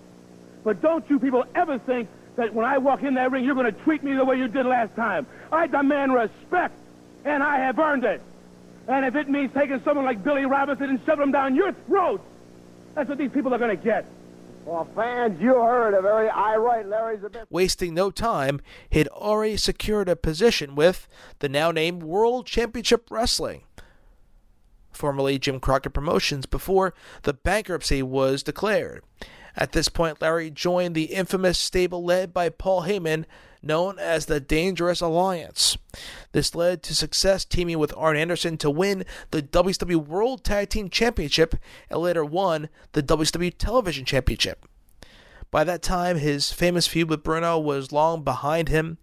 But don't you people ever think that when I walk in that ring, you're going to treat me the way you did last time. I demand respect, and I have earned it. And if it means taking someone like Billy Robinson and shoving him down your throat, that's what these people are going to get. Well, fans, you heard a very irate Larry Zbyszko. Wasting no time, he'd already secured a position with the now-named World Championship Wrestling, formerly Jim Crockett Promotions, before the bankruptcy was declared. At this point, Larry joined the infamous stable led by Paul Heyman, known as the Dangerous Alliance. This led to success teaming with Arn Anderson to win the WCW World Tag Team Championship and later won the WCW Television Championship. By that time, his famous feud with Bruno was long behind him,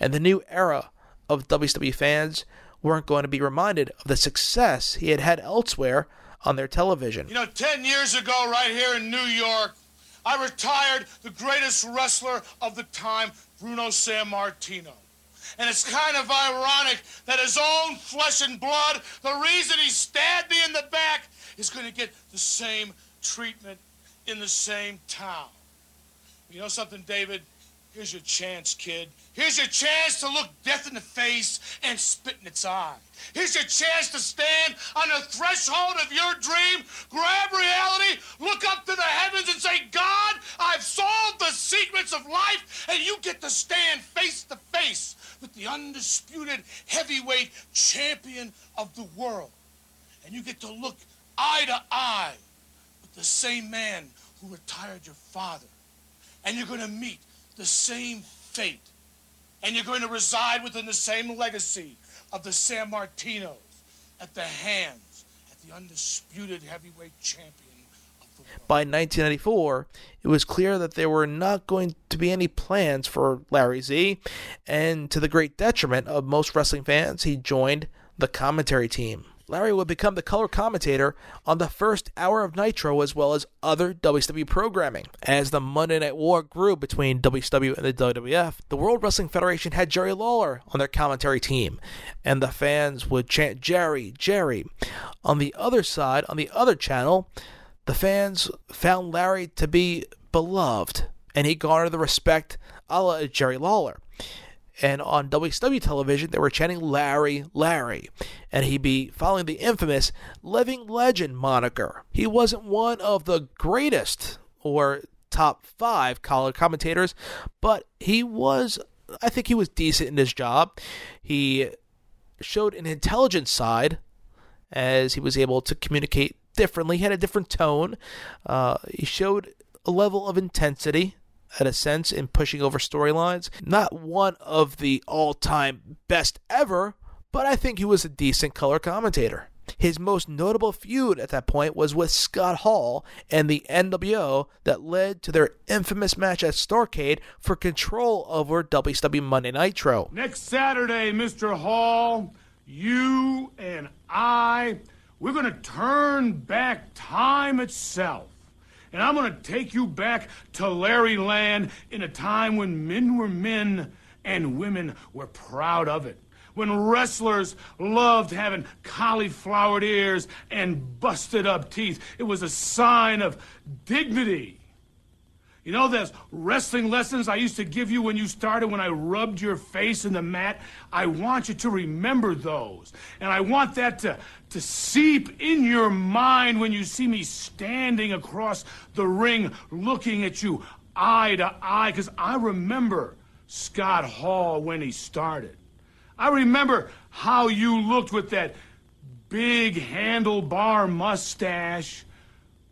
and the new era of WCW fans weren't going to be reminded of the success he had had elsewhere on their television. You know, 10 years ago, right here in New York, I retired the greatest wrestler of the time, Bruno Sammartino. And it's kind of ironic that his own flesh and blood, the reason he stabbed me in the back, is going to get the same treatment in the same town. You know something, David? Here's your chance, kid. Here's your chance to look death in the face and spit in its eye. Here's your chance to stand on the threshold of your dream, grab reality, look up to the heavens and say, God, I've solved the secrets of life, and you get to stand face to face with the undisputed heavyweight champion of the world. And you get to look eye to eye with the same man who retired your father. And you're going to meet the same fate, and you're going to reside within the same legacy of the Sammartinos at the hands of the undisputed heavyweight champion of the world. By 1994, it was clear that there were not going to be any plans for Larry Z, and to the great detriment of most wrestling fans, he joined the commentary team. Larry would become the color commentator on the first hour of Nitro as well as other WCW programming. As the Monday Night War grew between WCW and the WWF, the World Wrestling Federation had Jerry Lawler on their commentary team, and the fans would chant, Jerry, Jerry. On the other side, on the other channel, the fans found Larry to be beloved, and he garnered the respect a la Jerry Lawler. And on WCW television, they were chanting Larry, Larry. And he'd be following the infamous Living Legend moniker. He wasn't one of the greatest or top five color commentators, but he was, I think he was decent in his job. He showed an intelligent side as he was able to communicate differently. He had a different tone. He showed a level of intensity, at a sense, in pushing over storylines. Not one of the all-time best ever, but I think he was a decent color commentator. His most notable feud at that point was with Scott Hall and the NWO that led to their infamous match at Starrcade for control over WCW Monday Nitro. Next Saturday, Mr. Hall, you and I, we're going to turn back time itself. And I'm going to take you back to Larry Land in a time when men were men and women were proud of it. When wrestlers loved having cauliflowered ears and busted up teeth. It was a sign of dignity. You know those wrestling lessons I used to give you when you started, when I rubbed your face in the mat? I want you to remember those. And I want that to seep in your mind when you see me standing across the ring looking at you eye to eye, because I remember Scott Hall when he started. I remember how you looked with that big handlebar mustache,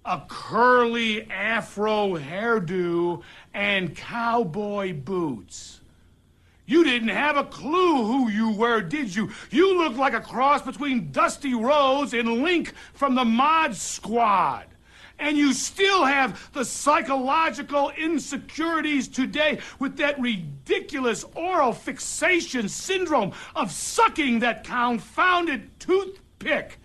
a curly afro hairdo, and cowboy boots. You didn't have a clue who you were, did you? You looked like a cross between Dusty Rhodes and Link from the Mod Squad. And you still have the psychological insecurities today with that ridiculous oral fixation syndrome of sucking that confounded toothpick.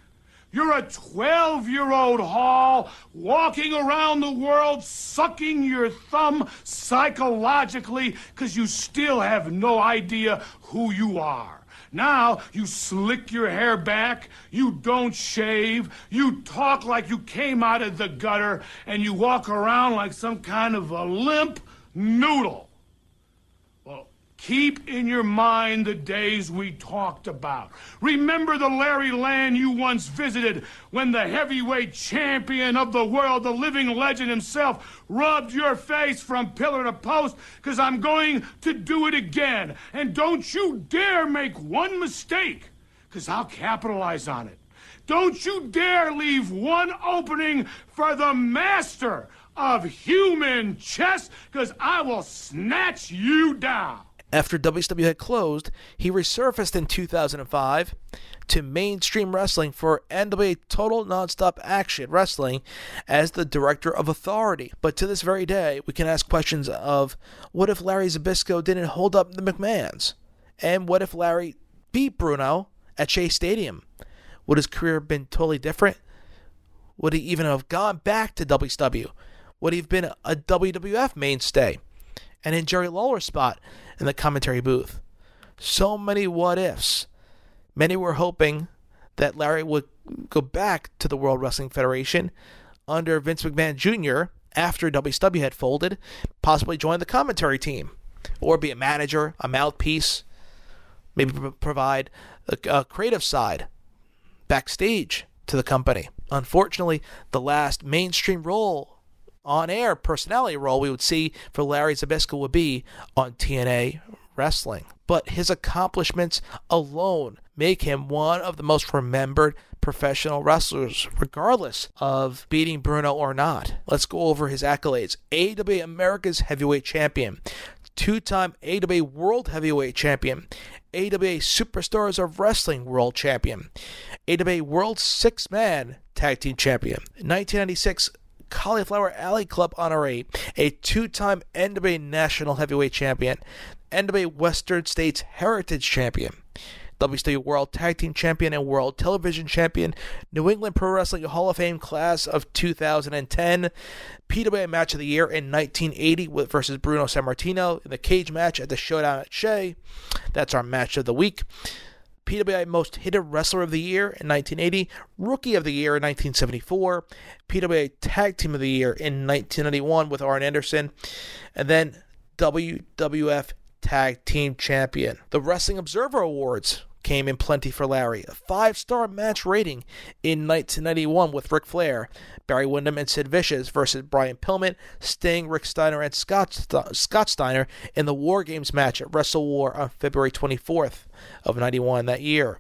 You're a 12-year-old Hall walking around the world sucking your thumb psychologically because you still have no idea who you are. Now, you slick your hair back, you don't shave, you talk like you came out of the gutter, and you walk around like some kind of a limp noodle. Well, keep in your mind the days we talked about. Remember the Larry Land you once visited when the heavyweight champion of the world, the living legend himself, rubbed your face from pillar to post, because I'm going to do it again. And don't you dare make one mistake, because I'll capitalize on it. Don't you dare leave one opening for the master of human chess, because I will snatch you down. After WCW had closed, he resurfaced in 2005 to mainstream wrestling for NWA Total Nonstop Action Wrestling as the director of Authority. But to this very day, we can ask questions of, what if Larry Zbyszko didn't hold up the McMahons? And what if Larry beat Bruno at Shea Stadium? Would his career have been totally different? Would he even have gone back to WCW? Would he have been a WWF mainstay? And in Jerry Lawler's spot in the commentary booth. So many what-ifs. Many were hoping that Larry would go back to the World Wrestling Federation under Vince McMahon Jr. after WCW had folded, possibly join the commentary team, or be a manager, a mouthpiece, maybe provide a creative side backstage to the company. Unfortunately, the last mainstream role, on-air personality role we would see for Larry Zbyszko would be on TNA Wrestling. But his accomplishments alone make him one of the most remembered professional wrestlers, regardless of beating Bruno or not. Let's go over his accolades. AWA America's Heavyweight Champion, two-time AWA World Heavyweight Champion, AWA Superstars of Wrestling World Champion, AWA World Six-Man Tag Team Champion, 1996 Cauliflower Alley Club honoree, a two-time NWA National Heavyweight Champion, NWA Western States Heritage Champion, WCW World Tag Team Champion and World Television Champion, New England Pro Wrestling Hall of Fame Class of 2010, PWA Match of the Year in 1980 versus Bruno Sammartino in the cage match at the Showdown at Shea. That's our match of the week. PWI Most Hated Wrestler of the Year in 1980, Rookie of the Year in 1974, PWI Tag Team of the Year in 1991 with Arn Anderson, and then WWF Tag Team Champion. The Wrestling Observer Awards came in plenty for Larry. A 5-star match rating in 1991 with Ric Flair, Barry Windham, and Sid Vicious versus Brian Pillman, Sting, Rick Steiner, and Scott Steiner in the War Games match at Wrestle War on February 24th of 91 that year.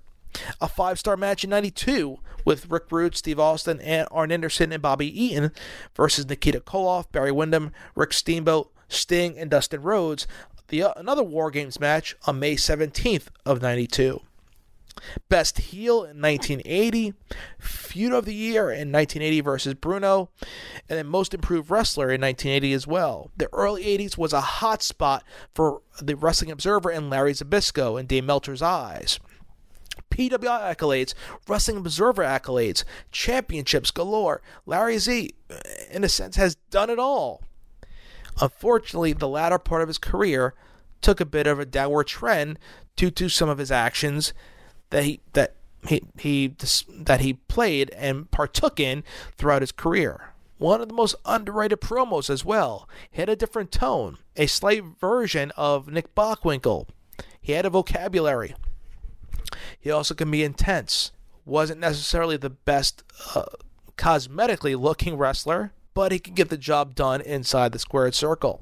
A 5-star match in 92 with Rick Rude, Steve Austin, and Arn Anderson and Bobby Eaton versus Nikita Koloff, Barry Windham, Rick Steamboat, Sting, and Dustin Rhodes. Another War Games match on May 17th of 92. Best heel in 1980, feud of the year in 1980 versus Bruno, and then most improved wrestler in 1980 as well. The early 80s was a hot spot for the Wrestling Observer and Larry Zbyszko in Dave Meltzer's eyes. PWI accolades, Wrestling Observer accolades, championships galore. Larry Z, in a sense, has done it all. Unfortunately, the latter part of his career took a bit of a downward trend due to some of his actions that he played and partook in throughout his career. One of the most underrated promos as well. He had a different tone, a slight version of Nick Bockwinkel. He had a vocabulary. He also can be intense. Wasn't necessarily the best cosmetically looking wrestler, but he could get the job done inside the squared circle.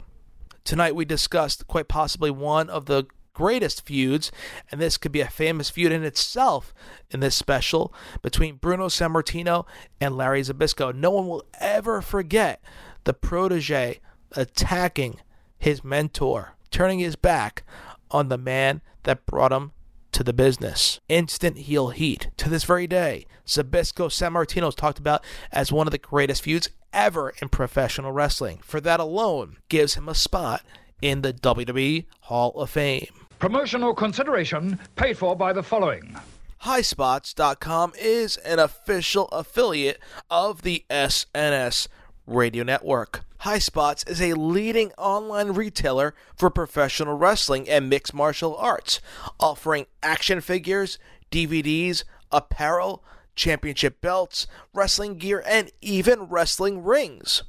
Tonight we discussed quite possibly one of the greatest feuds, and this could be a famous feud in itself in this special, between Bruno Sammartino and Larry Zbyszko. No one will ever forget the protege attacking his mentor, turning his back on the man that brought him to the business. Instant heel heat. To this very day, Zbyszko Sammartino is talked about as one of the greatest feuds ever in professional wrestling. For that alone gives him a spot in the WWE Hall of Fame. Promotional consideration paid for by the following. Highspots.com is an official affiliate of the SNS Radio Network. Highspots is a leading online retailer for professional wrestling and mixed martial arts, offering action figures, DVDs, apparel, championship belts, wrestling gear, and even wrestling rings.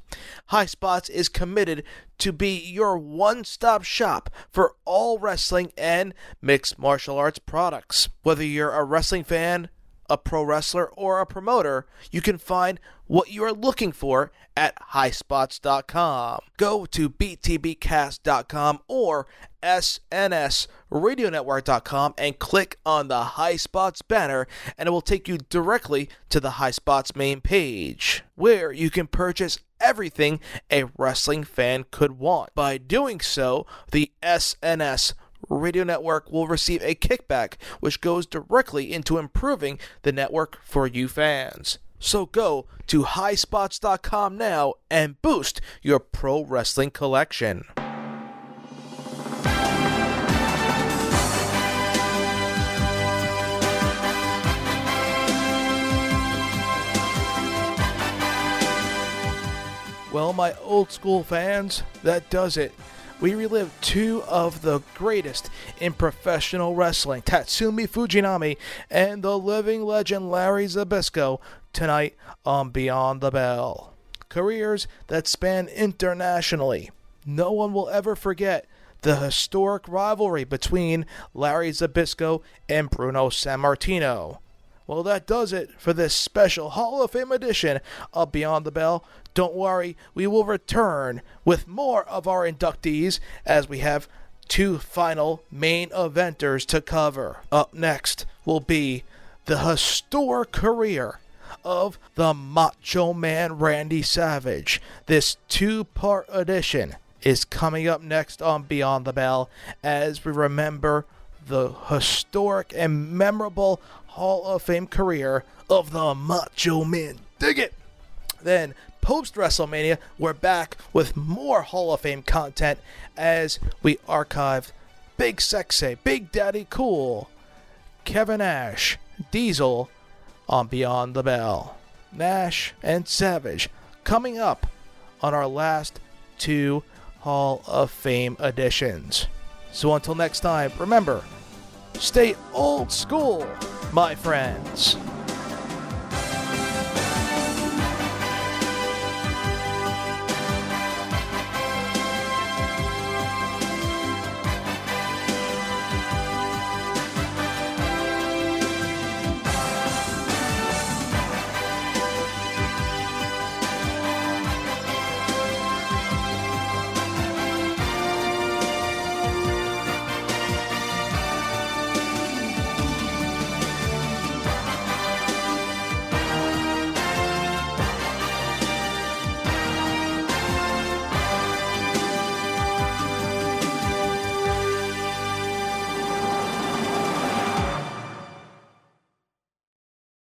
Highspots is committed to be your one-stop shop for all wrestling and mixed martial arts products. Whether you're a wrestling fan, a pro wrestler, or a promoter, you can find what you are looking for at highspots.com. Go to btbcast.com or snsradionetwork.com and click on the HighSpots banner, and it will take you directly to the HighSpots main page, where you can purchase everything a wrestling fan could want. By doing so, the SNS Radio Network will receive a kickback, which goes directly into improving the network for you fans. So go to highspots.com now and boost your pro wrestling collection. Well, my old school fans, that does it. We relived two of the greatest in professional wrestling, Tatsumi Fujinami and the living legend Larry Zbyszko, tonight on Beyond the Bell. Careers that span internationally. No one will ever forget the historic rivalry between Larry Zbyszko and Bruno Sammartino. Well, that does it for this special Hall of Fame edition of Beyond the Bell. Don't worry, we will return with more of our inductees as we have two final main eventers to cover. Up next will be the historic career of the Macho Man Randy Savage. This two-part edition is coming up next on Beyond the Bell as we remember the historic and memorable Hall of Fame career of the Macho Man. Dig it! Then, post-WrestleMania, we're back with more Hall of Fame content as we archive Big Sexy, Big Daddy Cool, Kevin Nash, Diesel, on Beyond the Bell. Nash and Savage coming up on our last two Hall of Fame editions. So until next time, remember, stay old school, my friends.